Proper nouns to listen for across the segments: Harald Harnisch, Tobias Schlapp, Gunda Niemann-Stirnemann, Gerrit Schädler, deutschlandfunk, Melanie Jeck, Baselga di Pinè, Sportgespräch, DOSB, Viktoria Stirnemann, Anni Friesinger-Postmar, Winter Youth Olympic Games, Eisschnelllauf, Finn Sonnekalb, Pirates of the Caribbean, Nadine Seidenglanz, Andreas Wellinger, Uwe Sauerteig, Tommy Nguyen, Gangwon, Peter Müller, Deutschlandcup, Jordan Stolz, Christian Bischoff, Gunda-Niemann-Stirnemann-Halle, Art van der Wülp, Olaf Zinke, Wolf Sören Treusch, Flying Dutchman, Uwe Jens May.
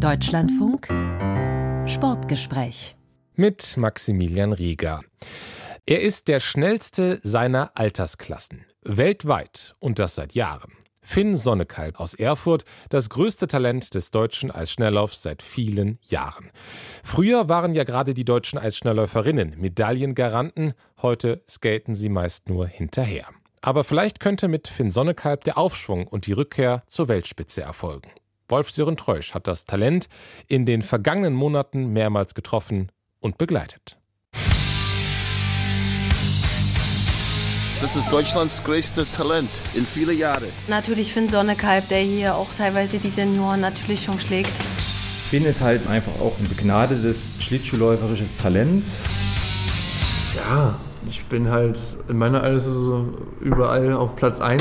Deutschlandfunk Sportgespräch mit Maximilian Rieger. Er ist der schnellste seiner Altersklassen, weltweit und das seit Jahren. Finn Sonnekalb aus Erfurt, das größte Talent des deutschen Eisschnelllaufs seit vielen Jahren. Früher waren ja gerade die deutschen Eisschnellläuferinnen Medaillengaranten, heute skaten sie meist nur hinterher. Aber vielleicht könnte mit Finn Sonnekalb der Aufschwung und die Rückkehr zur Weltspitze erfolgen. Wolf Sören Treusch hat das Talent in den vergangenen Monaten mehrmals getroffen und begleitet. Das ist Deutschlands größte Talent in viele Jahre. Natürlich Finn Sonnekalb, der hier auch teilweise die Senioren natürlich schon schlägt. Finn ist halt einfach auch ein begnadetes schlittschuhläuferisches Talent. Ja, ich bin halt in meiner Altersklasse überall auf Platz 1.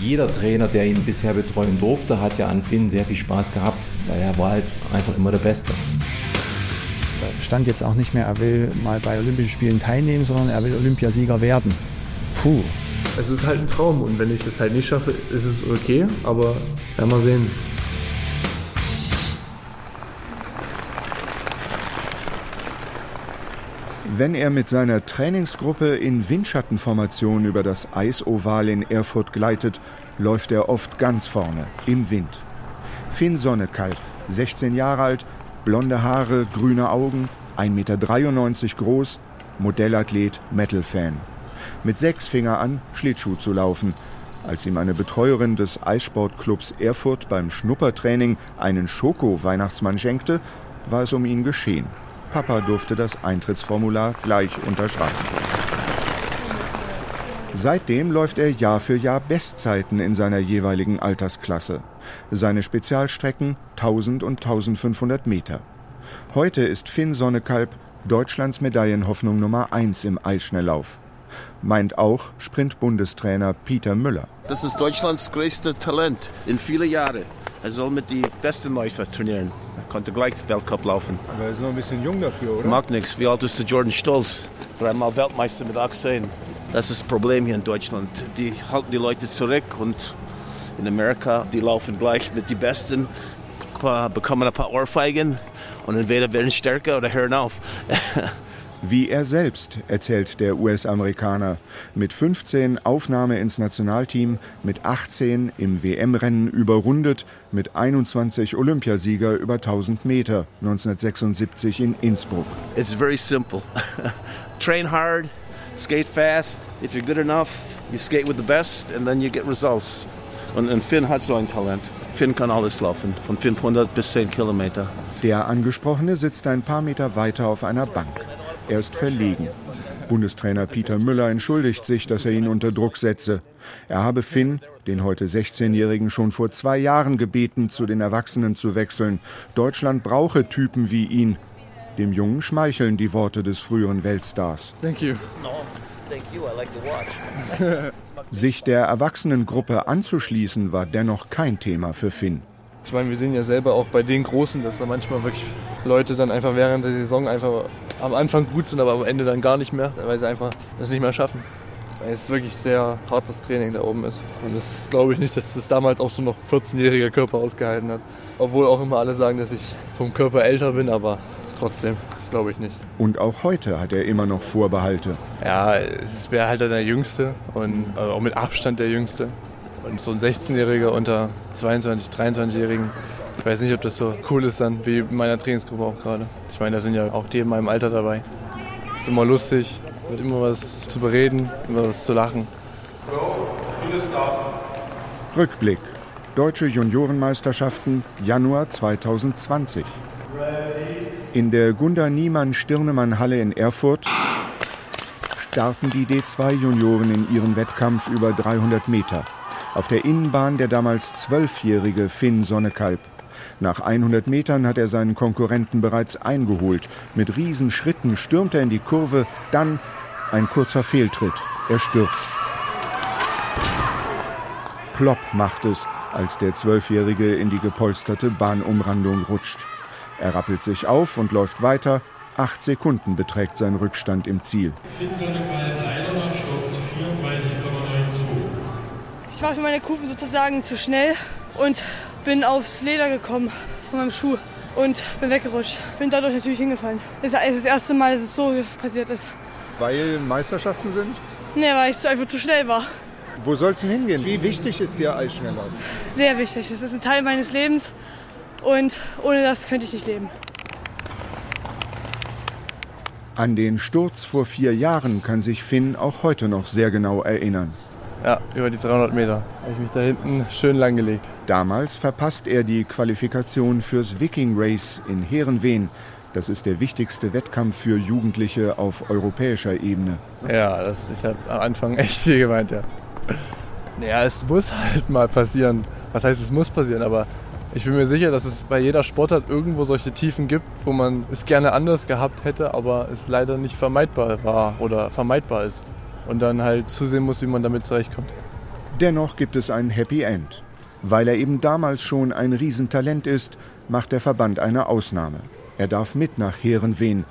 Jeder Trainer, der ihn bisher betreuen durfte, hat ja an Finn sehr viel Spaß gehabt, weil er war halt einfach immer der Beste. Stand jetzt auch nicht mehr, er will mal bei Olympischen Spielen teilnehmen, sondern er will Olympiasieger werden. Puh. Es ist halt ein Traum und wenn ich das halt nicht schaffe, ist es okay, aber werden wir sehen. Wenn er mit seiner Trainingsgruppe in Windschattenformation über das Eisoval in Erfurt gleitet, läuft er oft ganz vorne, im Wind. Finn Sonnekalb, 16 Jahre alt, blonde Haare, grüne Augen, 1,93 Meter groß, Modellathlet, Metal-Fan. Mit 6 fing er an, Schlittschuh zu laufen. Als ihm eine Betreuerin des Eissportclubs Erfurt beim Schnuppertraining einen Schoko-Weihnachtsmann schenkte, war es um ihn geschehen. Papa durfte das Eintrittsformular gleich unterschreiben. Seitdem läuft er Jahr für Jahr Bestzeiten in seiner jeweiligen Altersklasse. Seine Spezialstrecken 1000 und 1500 Meter. Heute ist Finn Sonnekalb Deutschlands Medaillenhoffnung Nummer 1 im Eisschnelllauf. Meint auch Sprint-Bundestrainer Peter Müller. Das ist Deutschlands größte Talent in viele Jahre. Er soll mit den besten Läufer trainieren. Er konnte gleich Weltcup laufen. Aber er ist noch ein bisschen jung dafür, oder? Macht nichts. Wie alt ist der Jordan Stolz? 3-mal Weltmeister mit 18. Das ist das Problem hier in Deutschland. Die halten die Leute zurück und in Amerika, die laufen gleich mit den Besten, bekommen ein paar Ohrfeigen und entweder werden stärker oder hören auf. Wie er selbst, erzählt der US-Amerikaner. Mit 15 Aufnahme ins Nationalteam, mit 18 im WM-Rennen überrundet, mit 21 Olympiasieger über 1000 Meter, 1976 in Innsbruck. It's very simple. Train hard, skate fast. If you're good enough, you skate with the best and then you get results. Und Finn hat so ein Talent. Finn kann alles laufen, von 500 bis 10 Kilometer. Der Angesprochene sitzt ein paar Meter weiter auf einer Bank. Er ist verlegen. Bundestrainer Peter Müller entschuldigt sich, dass er ihn unter Druck setze. Er habe Finn, den heute 16-Jährigen, schon vor 2 Jahren gebeten, zu den Erwachsenen zu wechseln. Deutschland brauche Typen wie ihn. Dem Jungen schmeicheln die Worte des früheren Weltstars. Thank you. Sich der Erwachsenengruppe anzuschließen, war dennoch kein Thema für Finn. Ich meine, wir sehen ja selber auch bei den Großen, dass da manchmal wirklich Leute dann einfach während der Saison einfach am Anfang gut sind, aber am Ende dann gar nicht mehr, weil sie einfach das nicht mehr schaffen. Weil es wirklich sehr hartes Training da oben ist. Und das glaube ich nicht, dass das damals auch schon noch 14-jähriger Körper ausgehalten hat. Obwohl auch immer alle sagen, dass ich vom Körper älter bin, aber trotzdem glaube ich nicht. Und auch heute hat er immer noch Vorbehalte. Ja, es wäre halt dann der Jüngste und also auch mit Abstand der Jüngste. Und so ein 16-Jähriger unter 22-, 23-Jährigen, ich weiß nicht, ob das so cool ist dann, wie in meiner Trainingsgruppe auch gerade. Ich meine, da sind ja auch die in meinem Alter dabei. Das ist immer lustig, wird immer was zu bereden, immer was zu lachen. Rückblick. Deutsche Juniorenmeisterschaften Januar 2020. In der Gunda-Niemann-Stirnemann-Halle in Erfurt starten die D2-Junioren in ihren Wettkampf über 300 Meter. Auf der Innenbahn der damals 12-jährige Finn Sonnekalb. Nach 100 Metern hat er seinen Konkurrenten bereits eingeholt. Mit Riesenschritten stürmt er in die Kurve, dann ein kurzer Fehltritt. Er stürzt. Plopp macht es, als der 12-Jährige in die gepolsterte Bahnumrandung rutscht. Er rappelt sich auf und läuft weiter. 8 Sekunden beträgt sein Rückstand im Ziel. Ich war für meine Kurven sozusagen zu schnell und bin aufs Leder gekommen von meinem Schuh und bin weggerutscht. Bin dadurch natürlich hingefallen. Das ist das erste Mal, dass es so passiert ist. Weil Meisterschaften sind? Nee, weil ich einfach zu schnell war. Wo soll es denn hingehen? Wie wichtig ist dir Eisschnelllauf? Sehr wichtig. Es ist ein Teil meines Lebens und ohne das könnte ich nicht leben. An den Sturz vor 4 Jahren kann sich Finn auch heute noch sehr genau erinnern. Ja, über die 300 Meter habe ich mich da hinten schön langgelegt. Damals verpasst er die Qualifikation fürs Viking Race in Heerenveen. Das ist der wichtigste Wettkampf für Jugendliche auf europäischer Ebene. Ja, ich habe am Anfang echt viel geweint, ja. Naja, es muss halt mal passieren. Was heißt, es muss passieren, aber ich bin mir sicher, dass es bei jeder Sportart irgendwo solche Tiefen gibt, wo man es gerne anders gehabt hätte, aber es leider nicht vermeidbar war oder vermeidbar ist. Und dann halt zusehen muss, wie man damit zurechtkommt. Dennoch gibt es ein Happy End. Weil er eben damals schon ein Riesentalent ist, macht der Verband eine Ausnahme. Er darf mit nach Heerenveen,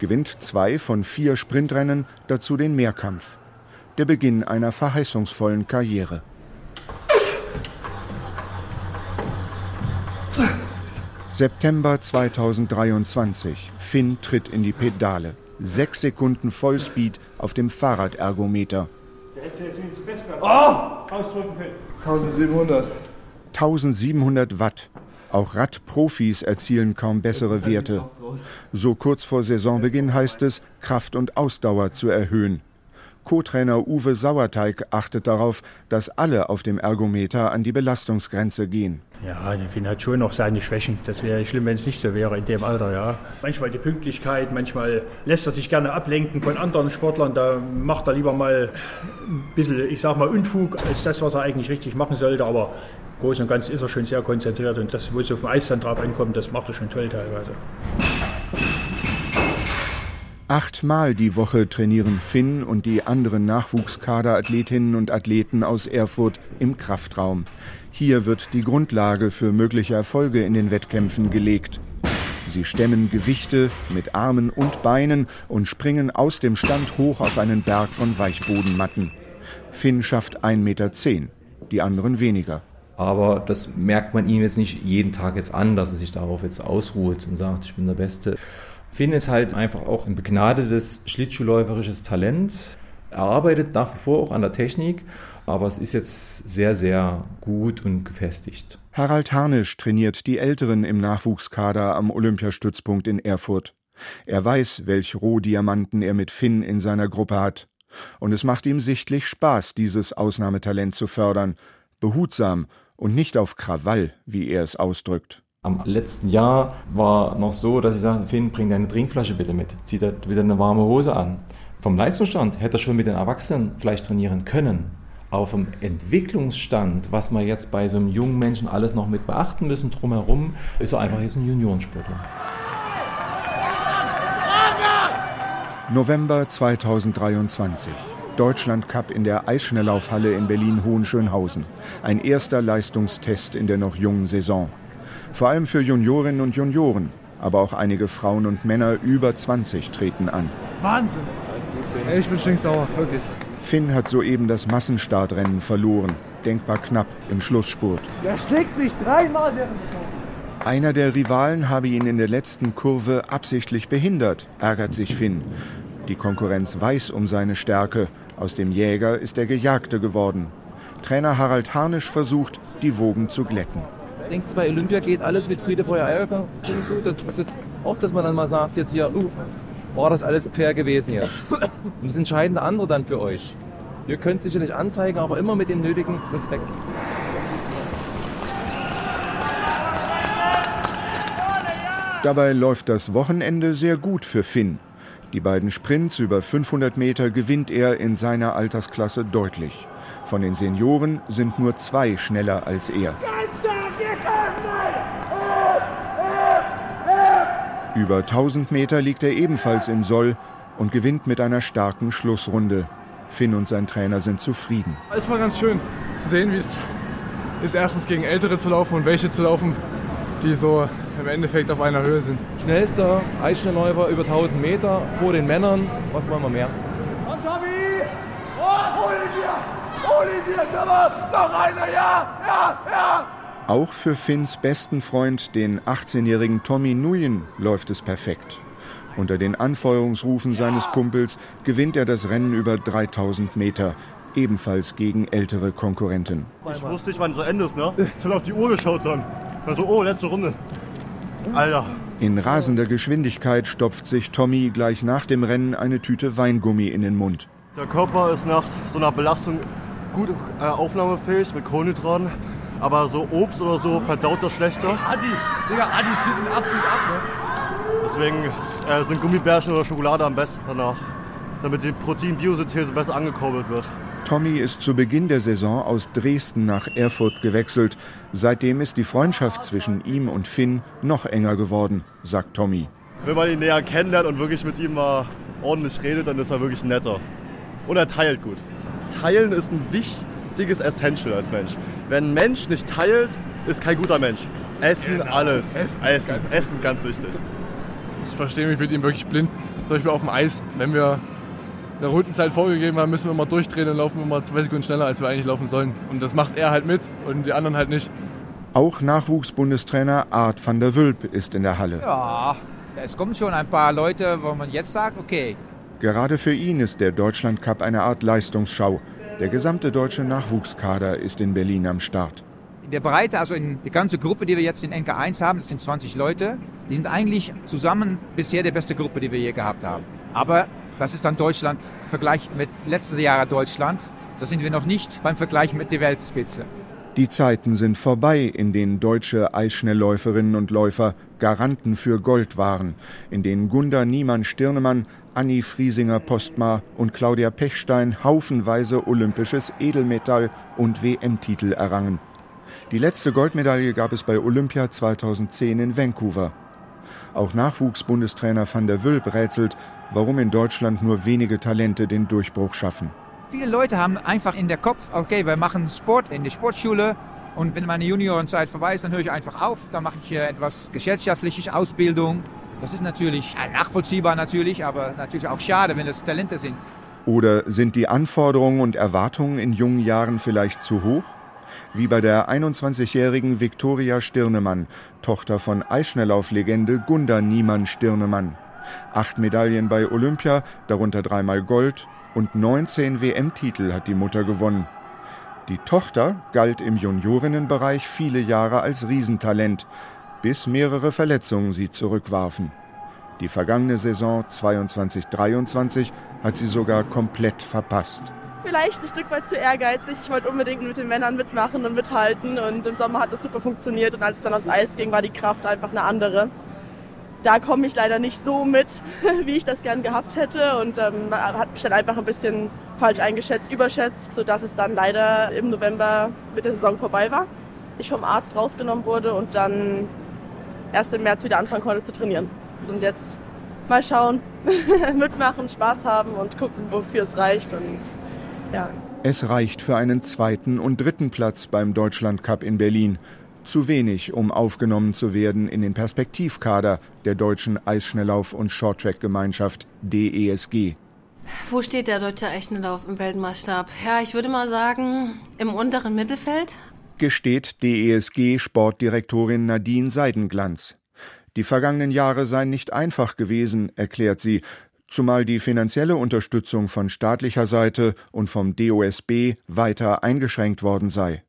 gewinnt 2 von 4 Sprintrennen, dazu den Mehrkampf. Der Beginn einer verheißungsvollen Karriere. September 2023. Finn tritt in die Pedale. 6 Sekunden Vollspeed auf dem Fahrradergometer. Der hätte jetzt wenigstens besser ausdrücken können. 1700. 1700 Watt. Auch Radprofis erzielen kaum bessere Werte. So kurz vor Saisonbeginn heißt es, Kraft und Ausdauer zu erhöhen. Co-Trainer Uwe Sauerteig achtet darauf, dass alle auf dem Ergometer an die Belastungsgrenze gehen. Ja, der Finn hat schon noch seine Schwächen. Das wäre schlimm, wenn es nicht so wäre in dem Alter, ja. Manchmal die Pünktlichkeit, manchmal lässt er sich gerne ablenken von anderen Sportlern. Da macht er lieber mal ein bisschen, ich sag mal, Unfug als das, was er eigentlich richtig machen sollte. Aber im Großen und Ganzen ist er schon sehr konzentriert. Und das, wo es auf dem Eis dann drauf ankommt, das macht er schon toll teilweise. 8-mal die Woche trainieren Finn und die anderen Nachwuchskaderathletinnen und Athleten aus Erfurt im Kraftraum. Hier wird die Grundlage für mögliche Erfolge in den Wettkämpfen gelegt. Sie stemmen Gewichte mit Armen und Beinen und springen aus dem Stand hoch auf einen Berg von Weichbodenmatten. Finn schafft 1,10 Meter, die anderen weniger. Aber das merkt man ihm jetzt nicht jeden Tag jetzt an, dass er sich darauf jetzt ausruht und sagt, ich bin der Beste. Finn ist halt einfach auch ein begnadetes schlittschuhläuferisches Talent. Er arbeitet nach wie vor auch an der Technik, aber es ist jetzt sehr, sehr gut und gefestigt. Harald Harnisch trainiert die Älteren im Nachwuchskader am Olympiastützpunkt in Erfurt. Er weiß, welch Rohdiamanten er mit Finn in seiner Gruppe hat. Und es macht ihm sichtlich Spaß, dieses Ausnahmetalent zu fördern. Behutsam und nicht auf Krawall, wie er es ausdrückt. Am letzten Jahr war noch so, dass ich sagte, Finn, bring deine Trinkflasche bitte mit. Zieh da wieder eine warme Hose an. Vom Leistungsstand hätte er schon mit den Erwachsenen vielleicht trainieren können. Aber vom Entwicklungsstand, was wir jetzt bei so einem jungen Menschen alles noch mit beachten müssen drumherum, ist er einfach jetzt ein Juniorensportler. November 2023. Deutschlandcup in der Eisschnelllaufhalle in Berlin-Hohenschönhausen. Ein erster Leistungstest in der noch jungen Saison. Vor allem für Juniorinnen und Junioren, aber auch einige Frauen und Männer über 20 treten an. Wahnsinn! Ich bin stinksauer, wirklich. Finn hat soeben das Massenstartrennen verloren, denkbar knapp im Schlussspurt. Der schlägt mich 3-mal während des Laufens. Einer der Rivalen habe ihn in der letzten Kurve absichtlich behindert, ärgert sich Finn. Die Konkurrenz weiß um seine Stärke. Aus dem Jäger ist der Gejagte geworden. Trainer Harald Harnisch versucht, die Wogen zu glätten. Denkst du, bei Olympia geht alles mit Friede, Freude, Eierkuchen zu? Das ist jetzt auch, dass man dann mal sagt, jetzt hier, das ist alles fair gewesen hier. Und das entscheiden andere dann für euch. Ihr könnt sicherlich anzeigen, aber immer mit dem nötigen Respekt. Dabei läuft das Wochenende sehr gut für Finn. Die beiden Sprints über 500 Meter gewinnt er in seiner Altersklasse deutlich. Von den Senioren sind nur 2 schneller als er. Über 1000 Meter liegt er ebenfalls im Soll und gewinnt mit einer starken Schlussrunde. Finn und sein Trainer sind zufrieden. Es war ganz schön zu sehen, wie es ist, erstens gegen Ältere zu laufen und welche zu laufen, die so im Endeffekt auf einer Höhe sind. Schnellster Eisschnellläufer über 1000 Meter vor den Männern. Was wollen wir mehr? Und Tommy! Oh, hol ihn dir! Noch einer! Ja! Ja! Ja! Auch für Finns besten Freund, den 18-jährigen Tommy Nguyen, läuft es perfekt. Unter den Anfeuerungsrufen seines Kumpels gewinnt er das Rennen über 3000 Meter, ebenfalls gegen ältere Konkurrenten. Ich wusste nicht, wann es so Ende ist, ne? Ich habe auf die Uhr geschaut dann. Also, letzte Runde. Alter. In rasender Geschwindigkeit stopft sich Tommy gleich nach dem Rennen eine Tüte Weingummi in den Mund. Der Körper ist nach so einer Belastung gut aufnahmefähig mit Kohlenhydraten, aber so Obst oder so verdaut das schlechter. Adi zieht ihn absolut ab, ne? Deswegen sind Gummibärchen oder Schokolade am besten danach, damit die Protein-Biosynthese besser angekurbelt wird. Tommy ist zu Beginn der Saison aus Dresden nach Erfurt gewechselt. Seitdem ist die Freundschaft zwischen ihm und Finn noch enger geworden, sagt Tommy. Wenn man ihn näher kennenlernt und wirklich mit ihm mal ordentlich redet, dann ist er wirklich netter. Und er teilt gut. Teilen ist ein wichtiges Essential als Mensch. Wenn ein Mensch nicht teilt, ist kein guter Mensch. Essen, genau. Alles. Essen, ganz wichtig. Ich verstehe mich mit ihm wirklich blind. Zum Beispiel auf dem Eis, wenn wir eine Rundenzeit vorgegeben haben, müssen wir mal durchdrehen und laufen immer 2 Sekunden schneller, als wir eigentlich laufen sollen. Und das macht er halt mit und die anderen halt nicht. Auch Nachwuchsbundestrainer Art van der Wülp ist in der Halle. Ja, es kommen schon ein paar Leute, wo man jetzt sagt, okay. Gerade für ihn ist der Deutschlandcup eine Art Leistungsschau. Der gesamte deutsche Nachwuchskader ist in Berlin am Start. In der Breite, also in der ganzen Gruppe, die wir jetzt in NK1 haben, das sind 20 Leute, die sind eigentlich zusammen bisher die beste Gruppe, die wir je gehabt haben. Aber das ist dann Deutschland, Vergleich mit letztes Jahr Deutschland. Da sind wir noch nicht beim Vergleich mit der Weltspitze. Die Zeiten sind vorbei, in denen deutsche Eisschnellläuferinnen und Läufer Garanten für Gold waren, in denen Gunda Niemann-Stirnemann, Anni Friesinger-Postmar und Claudia Pechstein haufenweise olympisches Edelmetall und WM-Titel errangen. Die letzte Goldmedaille gab es bei Olympia 2010 in Vancouver. Auch Nachwuchsbundestrainer van der Wülp rätselt, warum in Deutschland nur wenige Talente den Durchbruch schaffen. Viele Leute haben einfach in der Kopf, okay, wir machen Sport in der Sportschule und wenn meine Juniorenzeit vorbei ist, dann höre ich einfach auf, dann mache ich etwas gesellschaftliche Ausbildung. Das ist natürlich nachvollziehbar, aber natürlich auch schade, wenn das Talente sind. Oder sind die Anforderungen und Erwartungen in jungen Jahren vielleicht zu hoch? Wie bei der 21-jährigen Viktoria Stirnemann, Tochter von Eisschnelllauflegende Gunda Niemann-Stirnemann. 8 Medaillen bei Olympia, darunter 3-mal Gold. Und 19 WM-Titel hat die Mutter gewonnen. Die Tochter galt im Juniorinnenbereich viele Jahre als Riesentalent, bis mehrere Verletzungen sie zurückwarfen. Die vergangene Saison 22/23 hat sie sogar komplett verpasst. Vielleicht ein Stück weit zu ehrgeizig. Ich wollte unbedingt mit den Männern mitmachen und mithalten. Und im Sommer hat das super funktioniert. Und als es dann aufs Eis ging, war die Kraft einfach eine andere. Da komme ich leider nicht so mit, wie ich das gern gehabt hätte und hat mich dann einfach ein bisschen falsch eingeschätzt, überschätzt, sodass es dann leider im November mit der Saison vorbei war. Ich vom Arzt rausgenommen wurde und dann erst im März wieder anfangen konnte zu trainieren. Und jetzt mal schauen, mitmachen, Spaß haben und gucken, wofür es reicht. Und, ja. Es reicht für einen 2. und 3. Platz beim Deutschlandcup in Berlin. Zu wenig, um aufgenommen zu werden in den Perspektivkader der deutschen Eisschnelllauf- und Shorttrack-Gemeinschaft DESG. Wo steht der deutsche Eisschnelllauf im Weltmaßstab? Ja, ich würde mal sagen, im unteren Mittelfeld. Gesteht DESG-Sportdirektorin Nadine Seidenglanz. Die vergangenen Jahre seien nicht einfach gewesen, erklärt sie, zumal die finanzielle Unterstützung von staatlicher Seite und vom DOSB weiter eingeschränkt worden sei.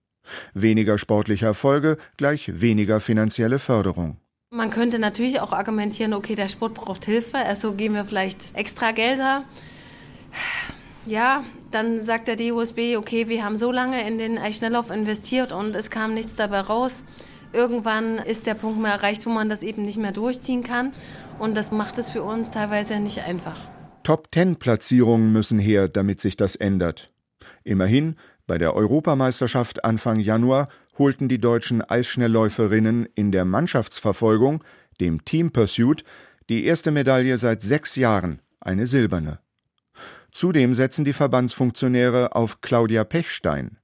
Weniger sportliche Erfolge gleich weniger finanzielle Förderung. Man könnte natürlich auch argumentieren, okay, der Sport braucht Hilfe, also geben wir vielleicht extra Gelder. Ja, dann sagt der DOSB, okay, wir haben so lange in den Eisschnelllauf investiert und es kam nichts dabei raus. Irgendwann ist der Punkt mal erreicht, wo man das eben nicht mehr durchziehen kann. Und das macht es für uns teilweise nicht einfach. Top-10-Platzierungen müssen her, damit sich das ändert. Immerhin, bei der Europameisterschaft Anfang Januar holten die deutschen Eisschnellläuferinnen in der Mannschaftsverfolgung, dem Team Pursuit, die erste Medaille seit 6 Jahren, eine silberne. Zudem setzen die Verbandsfunktionäre auf Claudia Pechstein.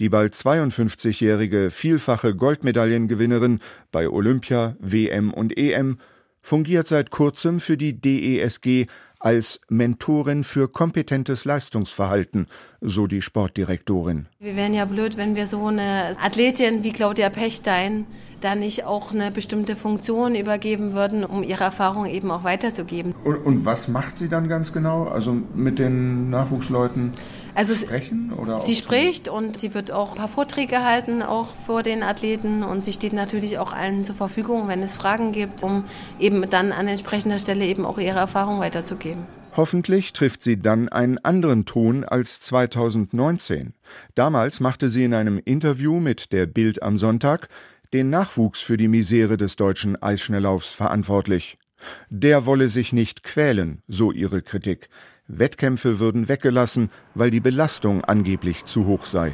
Die bald 52-jährige vielfache Goldmedaillengewinnerin bei Olympia, WM und EM fungiert seit kurzem für die DESG als Mentorin für kompetentes Leistungsverhalten, so die Sportdirektorin. Wir wären ja blöd, wenn wir so eine Athletin wie Claudia Pechstein da nicht auch eine bestimmte Funktion übergeben würden, um ihre Erfahrung eben auch weiterzugeben. Und was macht sie dann ganz genau? Also mit den Nachwuchsleuten sprechen? Oder sie spricht und sie wird auch ein paar Vorträge halten, auch vor den Athleten. Und sie steht natürlich auch allen zur Verfügung, wenn es Fragen gibt, um eben dann an entsprechender Stelle eben auch ihre Erfahrung weiterzugeben. Hoffentlich trifft sie dann einen anderen Ton als 2019. Damals machte sie in einem Interview mit der Bild am Sonntag den Nachwuchs für die Misere des deutschen Eisschnelllaufs verantwortlich. Der wolle sich nicht quälen, so ihre Kritik. Wettkämpfe würden weggelassen, weil die Belastung angeblich zu hoch sei.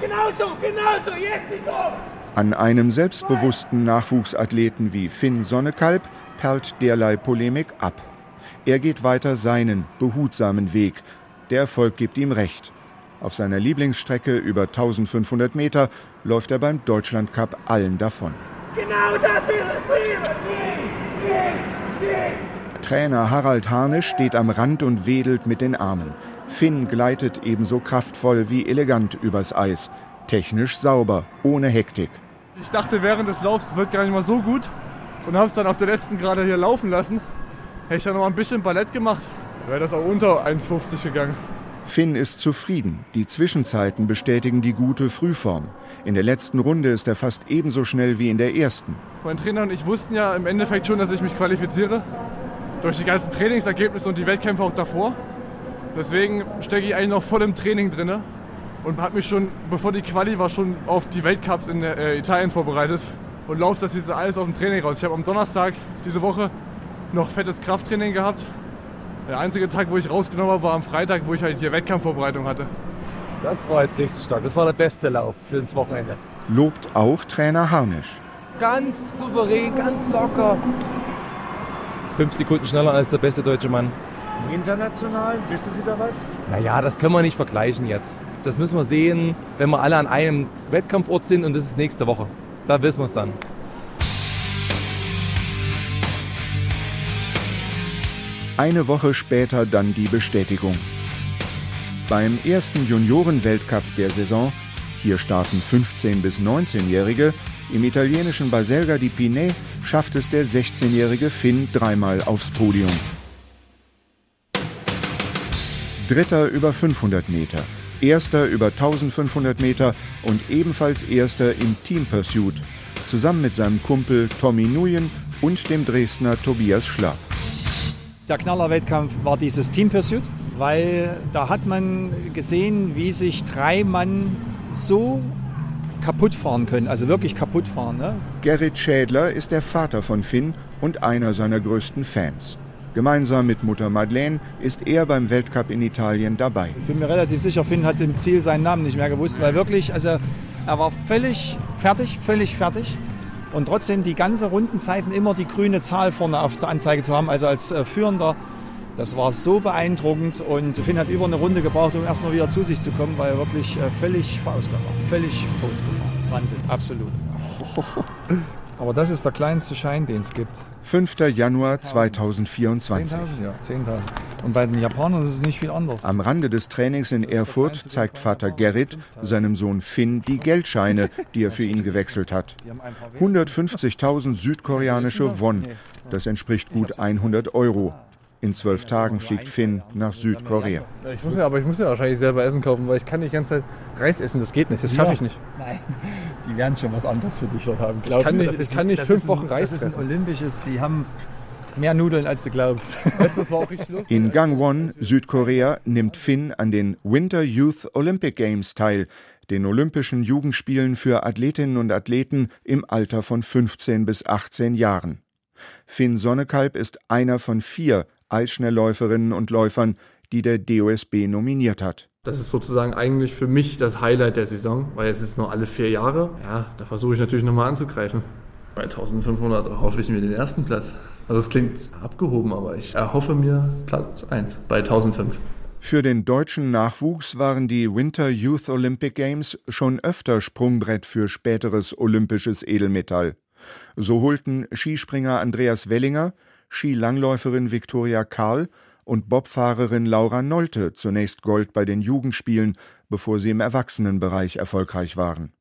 Genau so, jetzt ist so. An einem selbstbewussten Nachwuchsathleten wie Finn Sonnekalb perlt derlei Polemik ab. Er geht weiter seinen behutsamen Weg. Der Erfolg gibt ihm recht. Auf seiner Lieblingsstrecke über 1500 Meter läuft er beim Deutschlandcup allen davon. Genau das ist es! Trainer Harald Harnisch steht am Rand und wedelt mit den Armen. Finn gleitet ebenso kraftvoll wie elegant übers Eis. Technisch sauber, ohne Hektik. Ich dachte während des Laufs, es wird gar nicht mal so gut. Und habe es dann auf der letzten Gerade hier laufen lassen. Hätte ich dann noch ein bisschen Ballett gemacht, wäre das auch unter 1,50 gegangen. Finn ist zufrieden. Die Zwischenzeiten bestätigen die gute Frühform. In der letzten Runde ist er fast ebenso schnell wie in der ersten. Mein Trainer und ich wussten ja im Endeffekt schon, dass ich mich qualifiziere. Durch die ganzen Trainingsergebnisse und die Wettkämpfe auch davor. Deswegen stecke ich eigentlich noch voll im Training drin. Und habe mich schon, bevor die Quali war, schon auf die Weltcups in Italien vorbereitet. Und laufe das jetzt alles auf dem Training raus. Ich habe am Donnerstag diese Woche noch fettes Krafttraining gehabt. Der einzige Tag, wo ich rausgenommen habe, war am Freitag, wo ich halt hier Wettkampfvorbereitung hatte. Das war jetzt richtig stark. Das war der beste Lauf für das Wochenende. Lobt auch Trainer Harnisch. Ganz souverän, ganz locker. 5 Sekunden schneller als der beste deutsche Mann. International, wissen Sie da was? Naja, das können wir nicht vergleichen jetzt. Das müssen wir sehen, wenn wir alle an einem Wettkampfort sind und das ist nächste Woche. Da wissen wir es dann. Eine Woche später dann die Bestätigung. Beim ersten Junioren-Weltcup der Saison, hier starten 15- bis 19-Jährige, im italienischen Baselga di Pinè schafft es der 16-jährige Finn dreimal aufs Podium. Dritter über 500 Meter, Erster über 1500 Meter und ebenfalls Erster im Team Pursuit, zusammen mit seinem Kumpel Tommy Nguyen und dem Dresdner Tobias Schlapp. Der Knallerwettkampf war dieses Team Pursuit, weil da hat man gesehen, wie sich 3 Mann so kaputt fahren können, also wirklich kaputt fahren. Ne? Gerrit Schädler ist der Vater von Finn und einer seiner größten Fans. Gemeinsam mit Mutter Madeleine ist er beim Weltcup in Italien dabei. Ich bin mir relativ sicher, Finn hat im Ziel seinen Namen nicht mehr gewusst, weil wirklich, also er war völlig fertig. Und trotzdem die ganze Rundenzeiten immer die grüne Zahl vorne auf der Anzeige zu haben, also als Führender, das war so beeindruckend. Und Finn hat über eine Runde gebraucht, um erstmal wieder zu sich zu kommen, weil er wirklich völlig verausgabt war, völlig totgefahren. Wahnsinn, absolut. Aber das ist der kleinste Schein, den es gibt. 5. Januar 2024. 10.000. Und bei den Japanern ist es nicht viel anders. Am Rande des Trainings in Erfurt zeigt Vater Gerrit seinem Sohn Finn die Geldscheine, die er für ihn gewechselt hat. 150.000 südkoreanische Won, das entspricht gut 100 Euro. In 12 Tagen fliegt Finn nach Südkorea. Ich muss ja wahrscheinlich selber Essen kaufen, weil ich kann nicht die ganze Zeit Reis essen, das geht nicht, das schaffe ich nicht. Nein. Die werden schon was anderes für dich dort haben. Glaub ich kann nicht 5 Wochen Reis essen. Das ist ein olympisches, die haben mehr Nudeln, als du glaubst. Das war auch richtig lustig. In Gangwon, Südkorea, nimmt Finn an den Winter Youth Olympic Games teil, den Olympischen Jugendspielen für Athletinnen und Athleten im Alter von 15 bis 18 Jahren. Finn Sonnekalb ist einer von 4 Eisschnellläuferinnen und Läufern, die der DOSB nominiert hat. Das ist sozusagen eigentlich für mich das Highlight der Saison, weil es ist nur alle 4 Jahre. Ja, da versuche ich natürlich nochmal anzugreifen. Bei 1500 erhoffe ich mir den ersten Platz. Also es klingt abgehoben, aber ich erhoffe mir Platz 1 bei 1005. Für den deutschen Nachwuchs waren die Winter Youth Olympic Games schon öfter Sprungbrett für späteres olympisches Edelmetall. So holten Skispringer Andreas Wellinger, Skilangläuferin Viktoria Karl und Bobfahrerin Laura Nolte zunächst Gold bei den Jugendspielen, bevor sie im Erwachsenenbereich erfolgreich waren.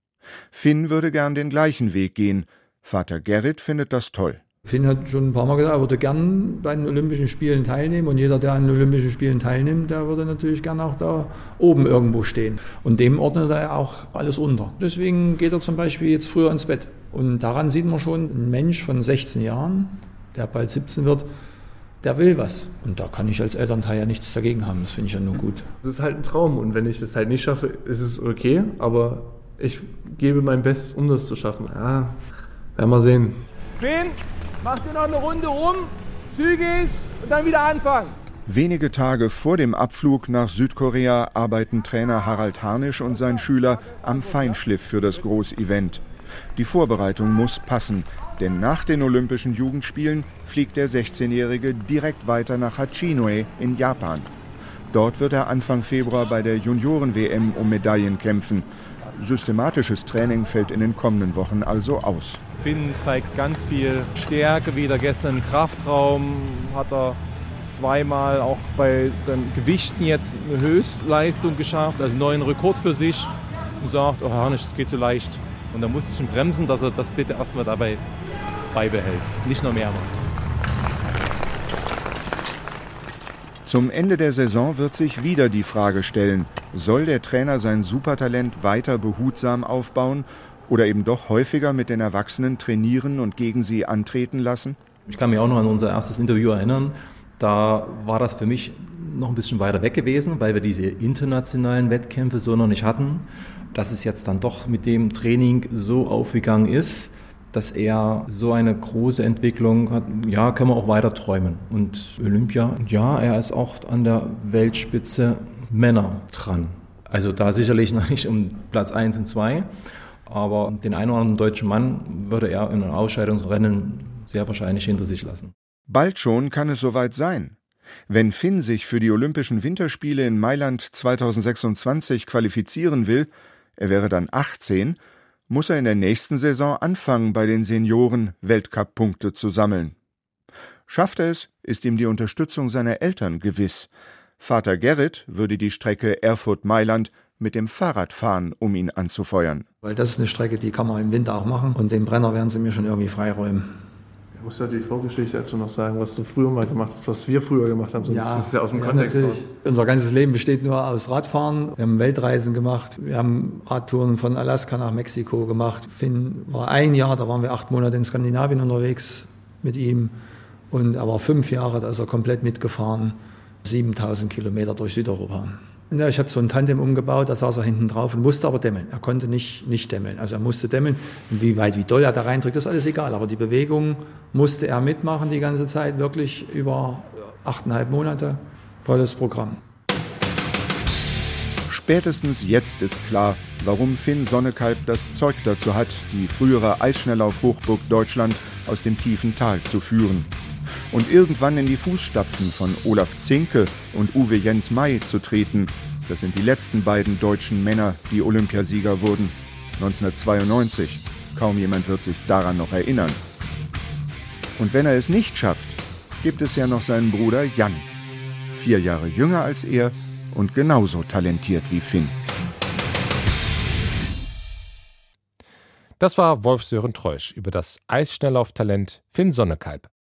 Finn würde gern den gleichen Weg gehen. Vater Gerrit findet das toll. Finn hat schon ein paar Mal gesagt, er würde gern bei den Olympischen Spielen teilnehmen, und jeder, der an den Olympischen Spielen teilnimmt, der würde natürlich gern auch da oben irgendwo stehen. Und dem ordnet er auch alles unter. Deswegen geht er zum Beispiel jetzt früher ins Bett. Und daran sieht man schon, ein Mensch von 16 Jahren, der bald 17 wird, der will was. Und da kann ich als Elternteil ja nichts dagegen haben. Das finde ich ja nur gut. Das ist halt ein Traum, und wenn ich das halt nicht schaffe, ist es okay, aber ich gebe mein Bestes, um das zu schaffen. Ja, werden wir sehen. Finn, mach dir noch eine Runde rum, zügig und dann wieder anfangen. Wenige Tage vor dem Abflug nach Südkorea arbeiten Trainer Harald Harnisch und sein Schüler am Feinschliff für das Großevent. Die Vorbereitung muss passen, denn nach den Olympischen Jugendspielen fliegt der 16-Jährige direkt weiter nach Hachinohe in Japan. Dort wird er Anfang Februar bei der Junioren-WM um Medaillen kämpfen. Systematisches Training fällt in den kommenden Wochen also aus. Finn zeigt ganz viel Stärke, wieder gestern im Kraftraum hat er zweimal auch bei den Gewichten jetzt eine Höchstleistung geschafft, also einen neuen Rekord für sich, und sagt, oh Harnisch, das geht so leicht. Und da muss ich ihn bremsen, dass er das bitte erstmal dabei beibehält, nicht noch mehr machen. Zum Ende der Saison wird sich wieder die Frage stellen, soll der Trainer sein Supertalent weiter behutsam aufbauen oder eben doch häufiger mit den Erwachsenen trainieren und gegen sie antreten lassen? Ich kann mich auch noch an unser erstes Interview erinnern. Da war das für mich noch ein bisschen weiter weg gewesen, weil wir diese internationalen Wettkämpfe so noch nicht hatten. Dass es jetzt dann doch mit dem Training so aufgegangen ist, dass er so eine große Entwicklung hat, ja, können wir auch weiter träumen. Und Olympia, ja, er ist auch an der Weltspitze Männer dran. Also da sicherlich noch nicht um Platz 1 und 2, aber den einen oder anderen deutschen Mann würde er in einem Ausscheidungsrennen sehr wahrscheinlich hinter sich lassen. Bald schon kann es soweit sein. Wenn Finn sich für die Olympischen Winterspiele in Mailand 2026 qualifizieren will, er wäre dann 18, muss er in der nächsten Saison anfangen, bei den Senioren Weltcup-Punkte zu sammeln. Schafft er es, ist ihm die Unterstützung seiner Eltern gewiss. Vater Gerrit würde die Strecke Erfurt-Mailand mit dem Fahrrad fahren, um ihn anzufeuern. Weil das ist eine Strecke, die kann man im Winter auch machen, und den Brenner werden sie mir schon irgendwie freiräumen. Ich muss ja die Vorgeschichte dazu noch sagen, was du früher mal gemacht hast, was wir früher gemacht haben, sonst ist es ja aus dem Kontext raus. Unser ganzes Leben besteht nur aus Radfahren. Wir haben Weltreisen gemacht, wir haben Radtouren von Alaska nach Mexiko gemacht. Finn war ein Jahr, da waren wir 8 Monate in Skandinavien unterwegs mit ihm, und er war 5 Jahre, da ist er komplett mitgefahren, 7000 Kilometer durch Südeuropa. Ja, ich habe so ein Tandem umgebaut, da saß er hinten drauf und musste aber dämmeln. Er konnte nicht dämmeln, also er musste dämmeln. Wie weit, wie doll er da reindrückt, ist alles egal. Aber die Bewegung musste er mitmachen die ganze Zeit, wirklich über 8,5 Monate. Volles Programm. Spätestens jetzt ist klar, warum Finn Sonnekalb das Zeug dazu hat, die frühere Eisschnelllauf-Hochburg Deutschland aus dem tiefen Tal zu führen. Und irgendwann in die Fußstapfen von Olaf Zinke und Uwe Jens May zu treten. Das sind die letzten beiden deutschen Männer, die Olympiasieger wurden. 1992. Kaum jemand wird sich daran noch erinnern. Und wenn er es nicht schafft, gibt es ja noch seinen Bruder Jan. 4 Jahre jünger als er und genauso talentiert wie Finn. Das war Wolf Sören Treusch über das Eisschnelllauftalent Finn Sonnekalb.